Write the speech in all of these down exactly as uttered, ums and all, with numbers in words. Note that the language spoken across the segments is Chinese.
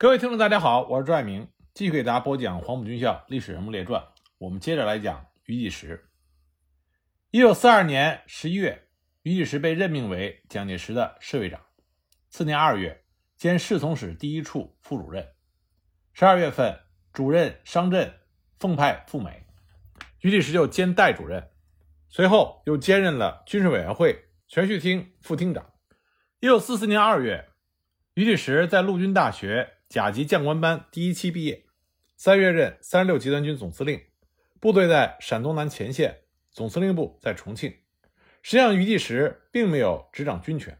各位听众大家好，我是周爱明，继续给大家播讲黄埔军校历史人物列传。我们接着来讲于济时。一九四二年十一月，于济时被任命为蒋介石的侍卫长，次年二月兼侍从室第一处副主任，十二月份主任商震奉派赴美，于济时就兼代主任，随后又兼任了军事委员会全叙厅副厅长。一九四四年二月，于济时在陆军大学甲级将官班第一期毕业，三月任三十六集团军总司令，部队在陕东南前线，总司令部在重庆。实际上，于济时并没有执掌军权，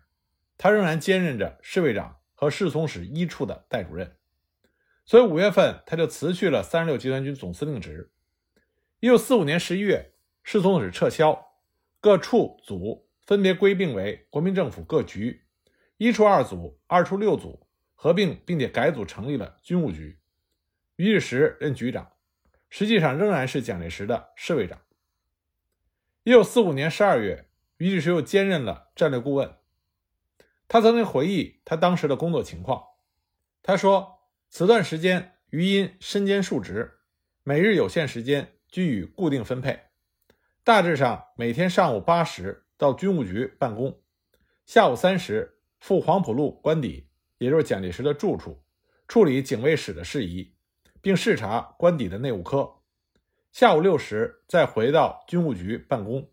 他仍然兼任着侍卫长和侍从室一处的代主任。所以五月份他就辞去了三十六集团军总司令职。一九四五年十一月，侍从室撤销，各处组分别归并为国民政府各局，一处二组，二处六组合并，并且改组成立了军务局。于济时任局长，实际上仍然是蒋介石的侍卫长。一九四五年十二月，于济时又兼任了战略顾问。他曾经回忆他当时的工作情况，他说此段时间于因身兼数职，每日有限时间均予固定分配，大致上每天上午八时到军务局办公，下午三时赴黄浦路官邸，也就是蒋介石的住处，处理警卫室的事宜，并视察官邸的内务科。下午六时再回到军务局办公，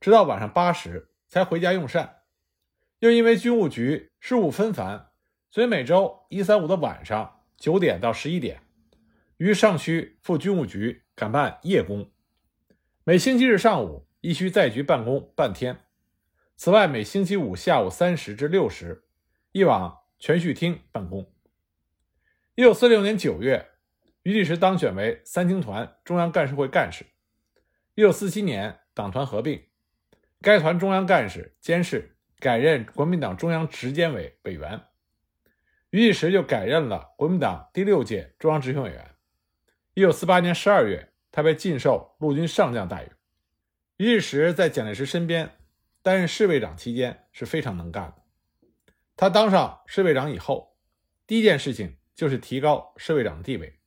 直到晚上八时才回家用膳。又因为军务局事务纷繁，所以每周一三五的晚上九点到十一点，于尚需赴军务局赶办夜工。每星期日上午亦需在局办公半天。此外，每星期五下午三时至六时，一往全叙厅办公。一九四六年九月，于济时当选为三青团中央干事会干事。一九四七年，党团合并，该团中央干事监事改任国民党中央执监委委员，于济时就改任了国民党第六届中央执行委员。一九四八年十二月，他被晋授陆军上将待遇。于济时在蒋介石身边担任侍卫长期间是非常能干的。他当上侍卫长以后，第一件事情就是提高侍卫长的地位。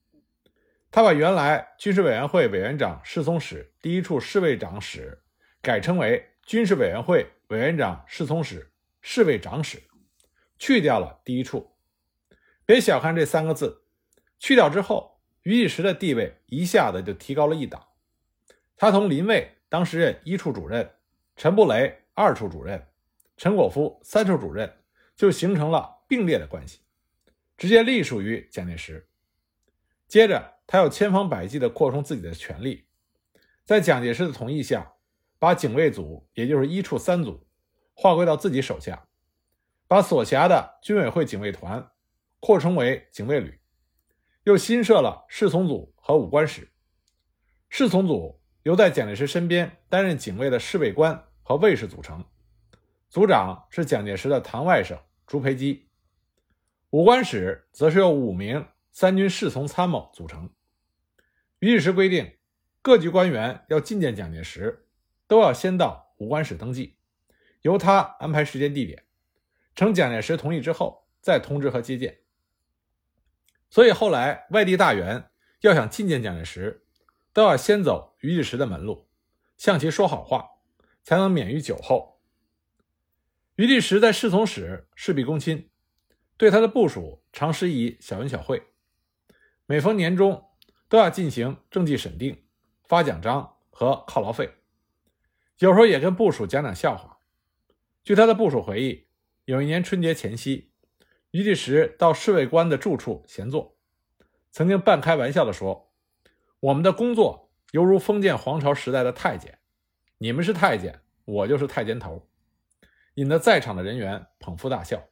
他把原来军事委员会委员长侍从室第一处侍卫长室改称为军事委员会委员长侍从室侍卫长室，去掉了第一处。别小看这三个字，去掉之后，于济时的地位一下子就提高了一档。他同林蔚当时任一处主任，陈布雷二处主任，陈果夫三处主任，就形成了并列的关系，直接隶属于蒋介石。接着他又千方百计地扩充自己的权力，在蒋介石的同意下，把警卫组，也就是一处三组划归到自己手下，把所辖的军委会警卫团扩充为警卫旅，又新设了侍从组和武官室。侍从组由在蒋介石身边担任警卫的侍卫官和卫士组成，组长是蒋介石的堂外甥朱培基。武官室则是由五名三军侍从参谋组成。于济时规定，各级官员要觐见蒋介石，都要先到武官室登记，由他安排时间地点，呈蒋介石同意之后再通知和接见。所以后来外地大员要想觐见蒋介石，都要先走于济时的门路，向其说好话，才能免于酒后。于济时在侍从室事必躬亲，对他的部属常施以小恩小惠。每逢年终都要进行政绩审定，发奖章和犒劳费，有时候也跟部属讲讲笑话。据他的部属回忆，有一年春节前夕，于济时到侍卫官的住处闲坐，曾经半开玩笑地说，我们的工作犹如封建皇朝时代的太监，你们是太监，我就是太监头，引得在场的人员捧腹大笑。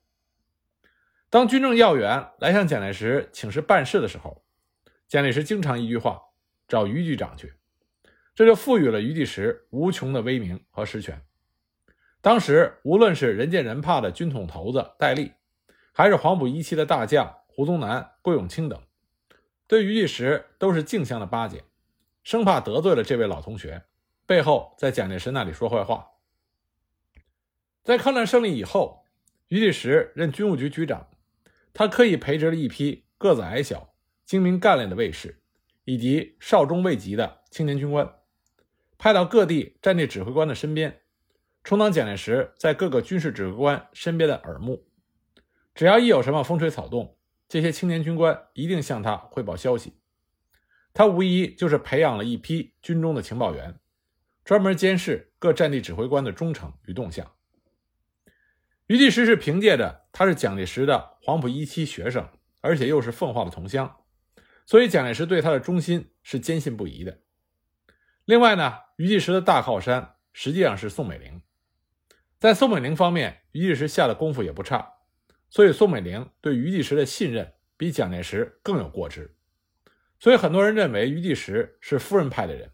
当军政要员来向蒋介石请示办事的时候，蒋介石经常一句话，找于局长去，这就赋予了于济时无穷的威名和实权。当时无论是人见人怕的军统头子戴笠，还是黄埔一期的大将胡宗南、桂永清等，对于济时都是竞相的巴结，生怕得罪了这位老同学，背后在蒋介石那里说坏话。在抗战胜利以后，于济时任军务局局长，他刻意培植了一批个子矮小、精明干练的卫士，以及少中未及的青年军官，派到各地战地指挥官的身边，充当蒋介石在各个军事指挥官身边的耳目。只要一有什么风吹草动，这些青年军官一定向他汇报消息。他无疑就是培养了一批军中的情报员，专门监视各战地指挥官的忠诚与动向。于第十是凭借着他是蒋介石的黄埔一期学生，而且又是奉化的同乡，所以蒋介石对他的忠心是坚信不疑的。另外呢，于第十的大靠山实际上是宋美龄。在宋美龄方面，于第十下的功夫也不差，所以宋美龄对于第十的信任比蒋介石更有过之。所以很多人认为于第十是夫人派的人。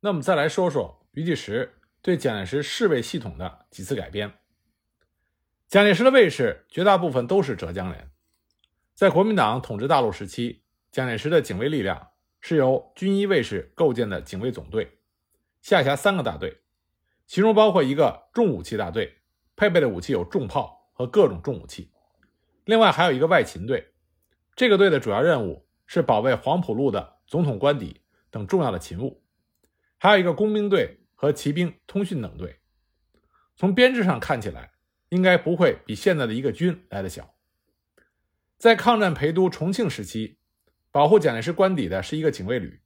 那么再来说说于第十对蒋介石侍卫系统的几次改编。蒋介石的卫士绝大部分都是浙江人。在国民党统治大陆时期，蒋介石的警卫力量是由军医卫士构建的警卫总队，下辖三个大队，其中包括一个重武器大队，配备的武器有重炮和各种重武器。另外还有一个外勤队，这个队的主要任务是保卫黄埔路的总统官邸等重要的勤务，还有一个工兵队和骑兵通讯等队。从编制上看起来，应该不会比现在的一个军来得小。在抗战陪都重庆时期，保护蒋介石官邸的是一个警卫旅，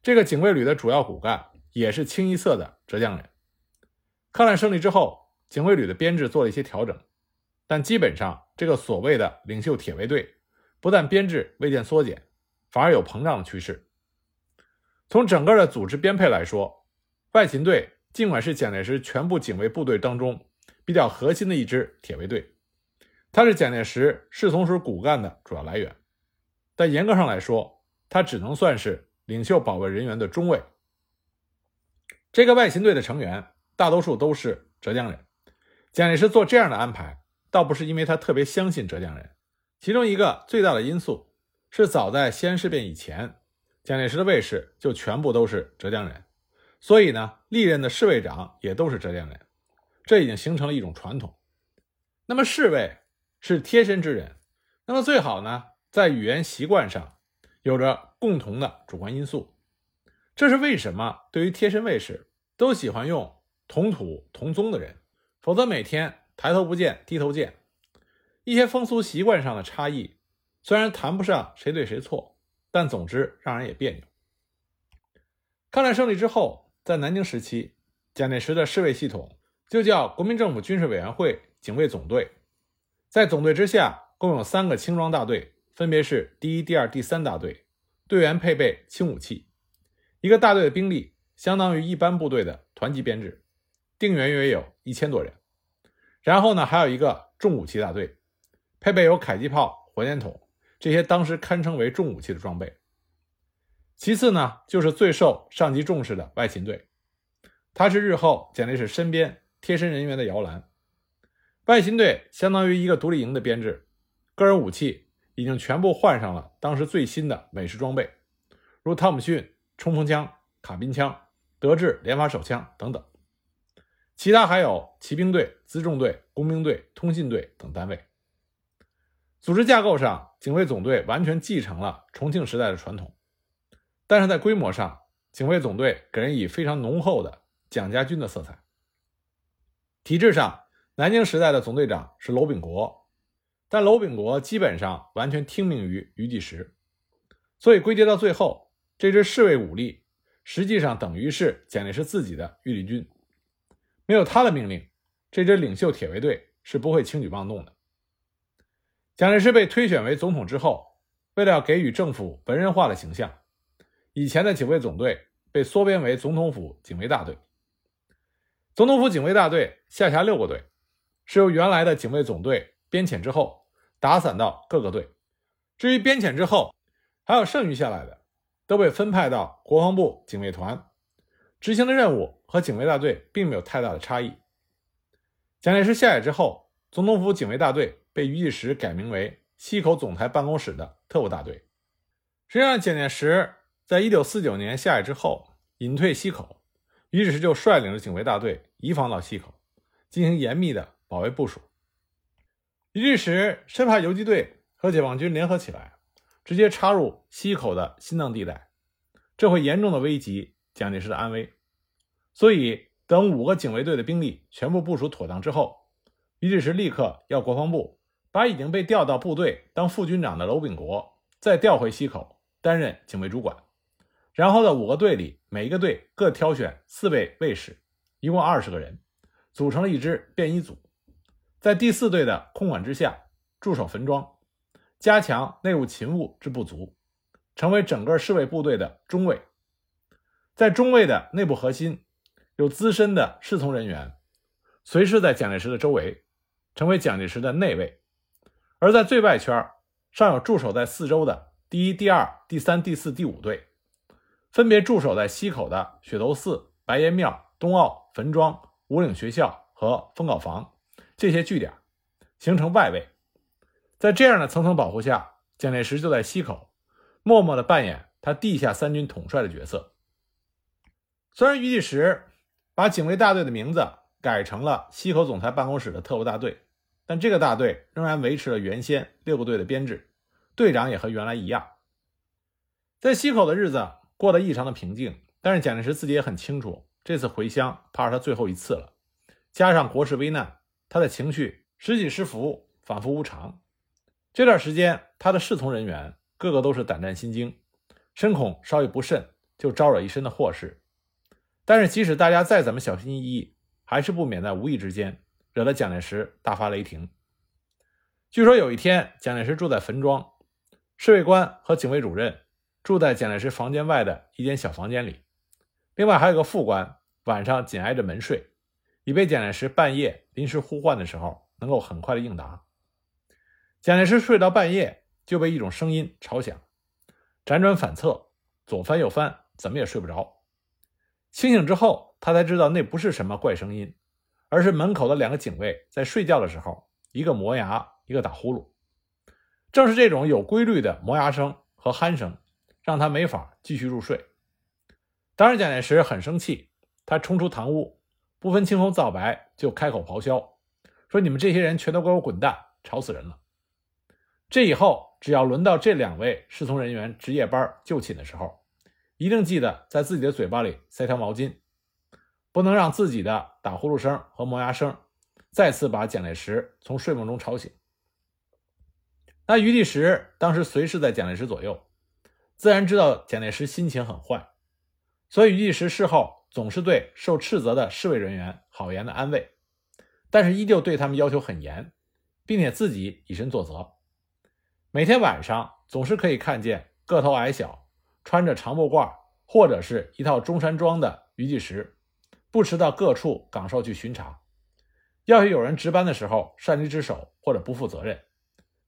这个警卫旅的主要骨干也是清一色的浙江人。抗战胜利之后，警卫旅的编制做了一些调整，但基本上这个所谓的领袖铁卫队不但编制未见缩减，反而有膨胀的趋势。从整个的组织编配来说，外勤队尽管是蒋介石全部警卫部队当中比较核心的一支铁卫队，它是蒋介石侍从室骨干的主要来源，但严格上来说，它只能算是领袖保卫人员的中卫。这个外勤队的成员大多数都是浙江人，蒋介石做这样的安排倒不是因为他特别相信浙江人，其中一个最大的因素是早在西安事变以前，蒋介石的卫士就全部都是浙江人，所以呢，历任的侍卫长也都是浙江人，这已经形成了一种传统。那么侍卫是贴身之人，那么最好呢，在语言习惯上有着共同的主观因素，这是为什么对于贴身卫士都喜欢用同土同宗的人，否则每天抬头不见低头见。一些风俗习惯上的差异虽然谈不上谁对谁错，但总之让人也别扭。抗战胜利之后，在南京时期，蒋介石的侍卫系统就叫国民政府军事委员会警卫总队，在总队之下共有三个轻装大队，分别是第一、第二、第三大队，队员配备轻武器。一个大队的兵力相当于一般部队的团级编制，定员约有一千多人。然后呢，还有一个重武器大队，配备有迫击炮、火箭筒这些当时堪称为重武器的装备。其次呢，就是最受上级重视的外勤队，它是日后蒋介石身边贴身人员的摇篮。外勤队相当于一个独立营的编制，个人武器已经全部换上了当时最新的美式装备，如汤姆逊、冲锋枪、卡宾枪、德制连发手枪等等。其他还有骑兵队、辎重队、工兵队、通信队等单位。组织架构上，警卫总队完全继承了重庆时代的传统，但是在规模上，警卫总队给人以非常浓厚的蒋家军的色彩。体制上，南京时代的总队长是娄秉国，但娄秉国基本上完全听命于于第十，所以归结到最后，这支侍卫武力实际上等于是蒋介石自己的御林军。没有他的命令，这支领袖铁卫队是不会轻举妄动的。蒋介石被推选为总统之后，为了要给予政府文人化的形象，以前的警卫总队被缩编为总统府警卫大队。总统府警卫大队下辖六个队，是由原来的警卫总队编遣之后打散到各个队。至于编遣之后还有剩余下来的，都被分派到国防部警卫团，执行的任务和警卫大队并没有太大的差异。蒋介石下野之后，总统府警卫大队被于第十改名为西口总台办公室的特务大队。实际上，蒋介石在一九四九年下野之后隐退西口，于第十就率领着警卫大队移防到西口，进行严密的保卫部署。于第十生怕游击队和解放军联合起来直接插入西口的心脏地带，这会严重的危及蒋介石的安危。所以等五个警卫队的兵力全部部署妥当之后，于志石立刻要国防部把已经被调到部队当副军长的娄秉国再调回西口担任警卫主管，然后在五个队里每一个队各挑选四位卫士，一共二十个人，组成了一支便衣组，在第四队的空管之下驻守坟庄，加强内务勤务之不足，成为整个侍卫部队的中卫。在中卫的内部核心有资深的侍从人员，随侍在蒋介石的周围，成为蒋介石的内卫。而在最外圈尚有驻守在四周的第一、第二、第三、第四、第五队，分别驻守在西口的雪头寺、白岩庙、东澳、坟庄、五岭学校和风稿房这些据点，形成外卫。在这样的层层保护下，蒋介石就在西口默默地扮演他地下三军统帅的角色。虽然于济时把警卫大队的名字改成了西口总裁办公室的特务大队，但这个大队仍然维持了原先六个队的编制，队长也和原来一样。在西口的日子过得异常的平静，但是蒋介石自己也很清楚，这次回乡怕是他最后一次了，加上国事危难，他的情绪时起时伏，反复无常。这段时间他的侍从人员个个都是胆战心惊，深恐稍一不慎就招惹一身的祸事。但是即使大家再怎么小心翼翼，还是不免在无意之间惹得蒋介石大发雷霆。据说有一天蒋介石住在坟庄，侍卫官和警卫主任住在蒋介石房间外的一间小房间里，另外还有个副官晚上紧挨着门睡，以备蒋介石半夜临时呼唤的时候能够很快的应答。蒋介石睡到半夜就被一种声音吵醒，辗转反侧，左翻右翻，怎么也睡不着。清醒之后他才知道那不是什么怪声音，而是门口的两个警卫在睡觉的时候，一个磨牙，一个打呼噜。正是这种有规律的磨牙声和鼾声让他没法继续入睡。当然蒋介石很生气，他冲出堂屋，不分青红皂白就开口咆哮，说你们这些人全都给我滚蛋，吵死人了。这以后只要轮到这两位侍从人员值夜班就寝的时候，一定记得在自己的嘴巴里塞条毛巾，不能让自己的打呼噜声和磨牙声再次把蒋介石从睡梦中吵醒。那于立时当时随侍在蒋介石左右，自然知道蒋介石心情很坏，所以于立时事后总是对受斥责的侍卫人员好言的安慰，但是依旧对他们要求很严，并且自己以身作则。每天晚上总是可以看见个头矮小，穿着长布褂或者是一套中山装的于济时不时到各处岗哨去巡查，要是有人值班的时候擅离职守或者不负责任，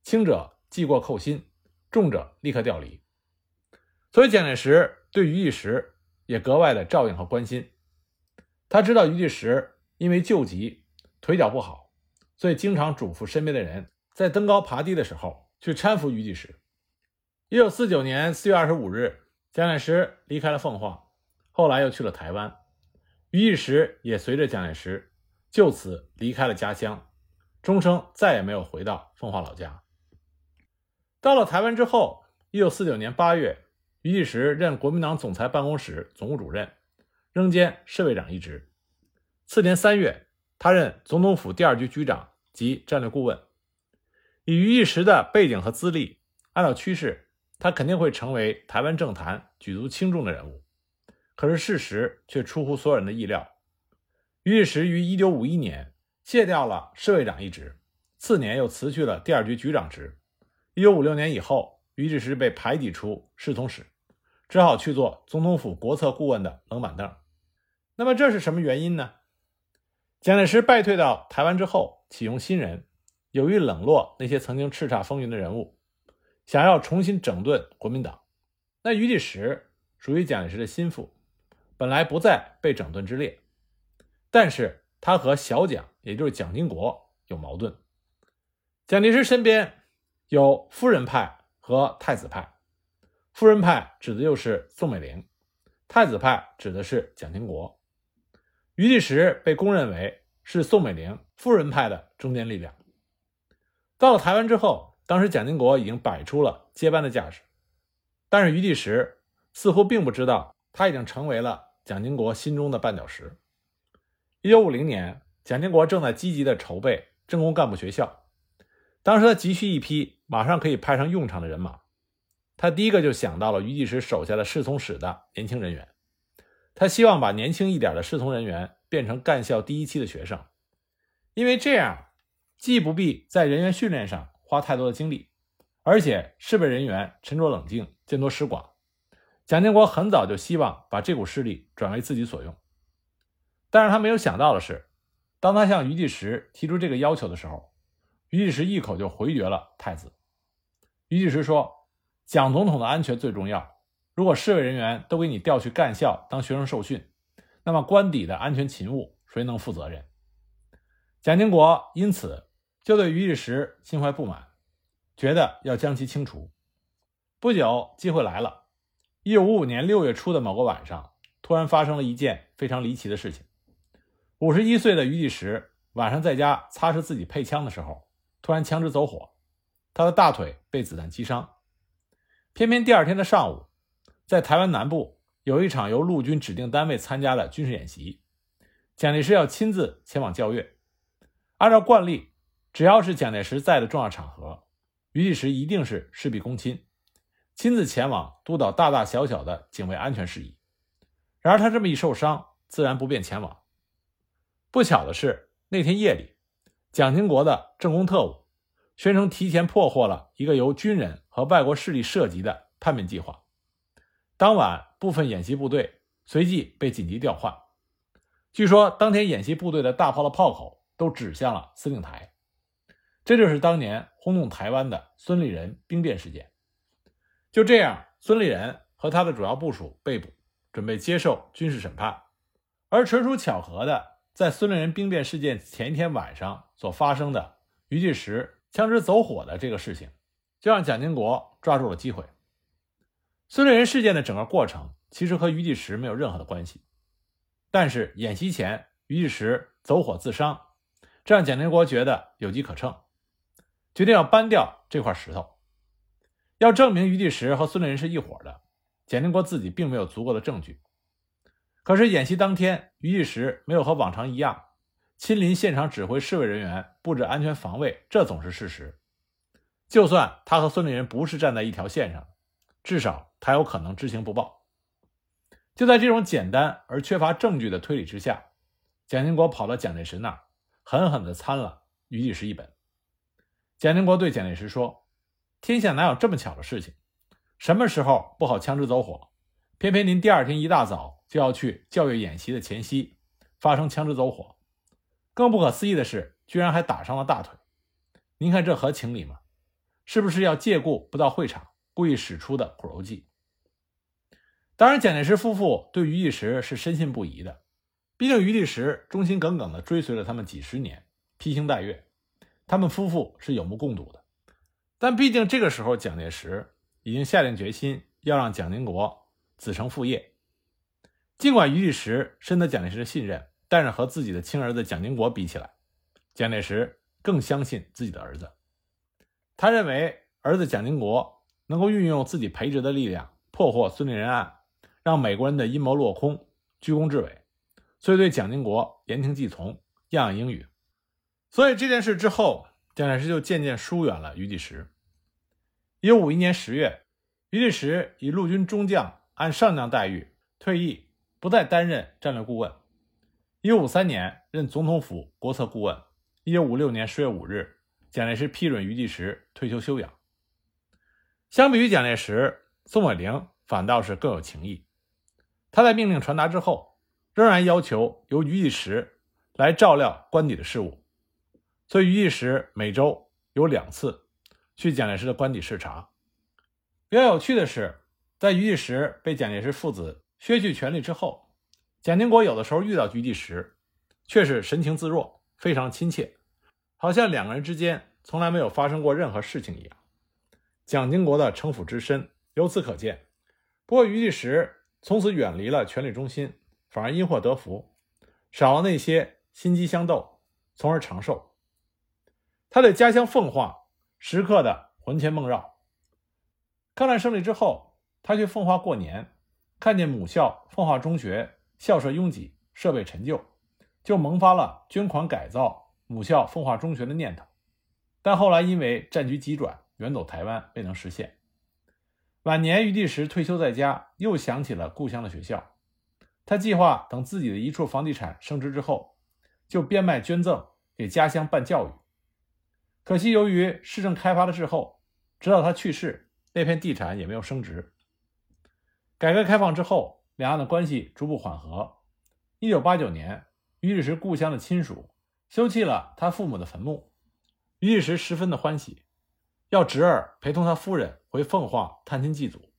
轻者记过扣薪，重者立刻调离。所以蒋介石对于济时也格外的照应和关心。他知道于济时因为旧疾腿脚不好，所以经常嘱咐身边的人在登高爬低的时候去搀扶于济时。一九四九年四月二十五日，蒋介石离开了奉化，后来又去了台湾，于济时也随着蒋介石就此离开了家乡，终生再也没有回到奉化老家。到了台湾之后，一九四九年八月，于济时任国民党总裁办公室总务主任，仍兼侍卫长一职。次年三月，他任总统府第二局局长及战略顾问。以于济时的背景和资历，按照趋势他肯定会成为台湾政坛举足轻重的人物，可是事实却出乎所有人的意料。于济时于一九五一年卸掉了侍卫长一职，次年又辞去了第二局局长职。一九五六年以后，于济时被排挤出侍从室，只好去做总统府国策顾问的冷板凳。那么这是什么原因呢？蒋介石败退到台湾之后启用新人，有意冷落那些曾经叱咤风云的人物，想要重新整顿国民党。那于济时属于蒋介石的心腹，本来不在被整顿之列，但是他和小蒋，也就是蒋经国有矛盾。蒋介石身边有夫人派和太子派，夫人派指的就是宋美龄，太子派指的是蒋经国。于济时被公认为是宋美龄夫人派的中坚力量。到了台湾之后，当时蒋经国已经摆出了接班的架势，但是于第时似乎并不知道他已经成为了蒋经国心中的绊脚石。一九五零年，蒋经国正在积极的筹备政工干部学校，当时他急需一批马上可以派上用场的人马，他第一个就想到了于第时手下的侍从室的年轻人员，他希望把年轻一点的侍从人员变成干校第一期的学生，因为这样既不必在人员训练上花太多的精力，而且侍卫人员沉着冷静，见多识广。蒋经国很早就希望把这股势力转为自己所用，但是他没有想到的是，当他向于第时提出这个要求的时候，于第时一口就回绝了太子。于第时说，蒋总统的安全最重要，如果侍卫人员都给你调去干校当学生受训，那么官邸的安全勤务谁能负责任？蒋经国因此就对于第时心怀不满，觉得要将其清除。不久，机会来了。一九五五年六月初的某个晚上，突然发生了一件非常离奇的事情。五十一岁的于第时晚上在家擦拭自己配枪的时候，突然枪支走火，他的大腿被子弹击伤。偏偏第二天的上午，在台湾南部有一场由陆军指定单位参加的军事演习，蒋介石要亲自前往校阅。按照惯例，只要是蒋介石在的重要场合，于第时一定是事必躬亲，亲自前往督导大大小小的警卫安全事宜。然而他这么一受伤，自然不便前往。不巧的是，那天夜里，蒋经国的政工特务宣称提前破获了一个由军人和外国势力涉及的叛变计划。当晚，部分演习部队随即被紧急调换。据说当天演习部队的大炮的炮口都指向了司令台。这就是当年轰动台湾的孙立人兵变事件。就这样，孙立人和他的主要部署被捕，准备接受军事审判。而纯属巧合的，在孙立人兵变事件前一天晚上所发生的于第时枪支走火的这个事情，就让蒋经国抓住了机会。孙立人事件的整个过程其实和于第时没有任何的关系，但是演习前于第时走火自伤，这让蒋经国觉得有机可乘，决定要搬掉这块石头。要证明于第时和孙立人是一伙的，蒋经国自己并没有足够的证据。可是演习当天，于第时没有和往常一样亲临现场指挥侍卫人员布置安全防卫，这总是事实。就算他和孙立人不是站在一条线上，至少他有可能知情不报。就在这种简单而缺乏证据的推理之下，蒋经国跑到蒋介石那儿，狠狠地参了于第时一本。蒋经国对蒋介石说，天下哪有这么巧的事情，什么时候不好枪支走火，偏偏您第二天一大早就要去教育演习的前夕发生枪支走火，更不可思议的是居然还打伤了大腿，您看这合情理吗？是不是要借故不到会场故意使出的苦肉计？当然，蒋介石夫妇对于第时是深信不疑的，毕竟于第时忠心耿耿地追随了他们几十年，披星戴月，他们夫妇是有目共睹的。但毕竟这个时候蒋介石已经下定决心要让蒋经国子承父业。尽管于第时深得蒋介石的信任，但是和自己的亲儿子蒋经国比起来，蒋介石更相信自己的儿子。他认为儿子蒋经国能够运用自己培植的力量破获孙立人案，让美国人的阴谋落空，居功至伟，所以对蒋经国言听计从，样样应允。所以这件事之后，蒋介石就渐渐疏远了于第时。一九五一年十月，于第时以陆军中将按上将待遇退役，不再担任战略顾问。一九五三年任总统府国策顾问。一九五六年十月五日，蒋介石批准于第时退休休养。相比于蒋介石，宋美龄反倒是更有情义。他在命令传达之后，仍然要求由于第时来照料官邸的事务。所以于第时每周有两次去蒋介石的官邸视察。比较有趣的是，在于第时被蒋介石父子削去权力之后，蒋经国有的时候遇到于第时却是神情自若，非常亲切，好像两个人之间从来没有发生过任何事情一样。蒋经国的城府之深由此可见。不过于第时从此远离了权力中心，反而因祸得福，少了那些心机相斗，从而长寿。他对家乡奉化时刻的魂牵梦绕。抗战胜利之后，他去奉化过年，看见母校奉化中学校舍拥挤，设备陈旧，就萌发了捐款改造母校奉化中学的念头，但后来因为战局急转，远走台湾，未能实现。晚年余第时退休在家，又想起了故乡的学校，他计划等自己的一处房地产升值之后，就变卖捐赠给家乡办教育。可惜由于市政开发的滞后，直到他去世，那片地产也没有升值。改革开放之后，两岸的关系逐步缓和。一九八九年，余第时故乡的亲属修葺了他父母的坟墓，余第时十分的欢喜，要侄儿陪同他夫人回奉化探亲祭祖。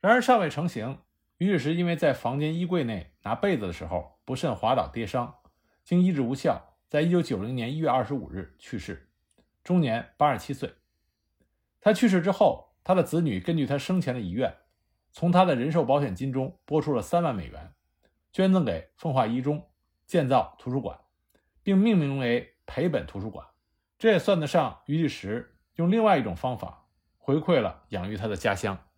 然而尚未成行，余第时因为在房间衣柜内拿被子的时候不慎滑倒跌伤，经医治无效，在一九九零年一月二十五日去世，终年八十七岁。他去世之后，他的子女根据他生前的遗愿，从他的人寿保险金中拨出了三万美元，捐赠给奉化一中，建造图书馆，并命名为培本图书馆。这也算得上余第时用另外一种方法回馈了养育他的家乡。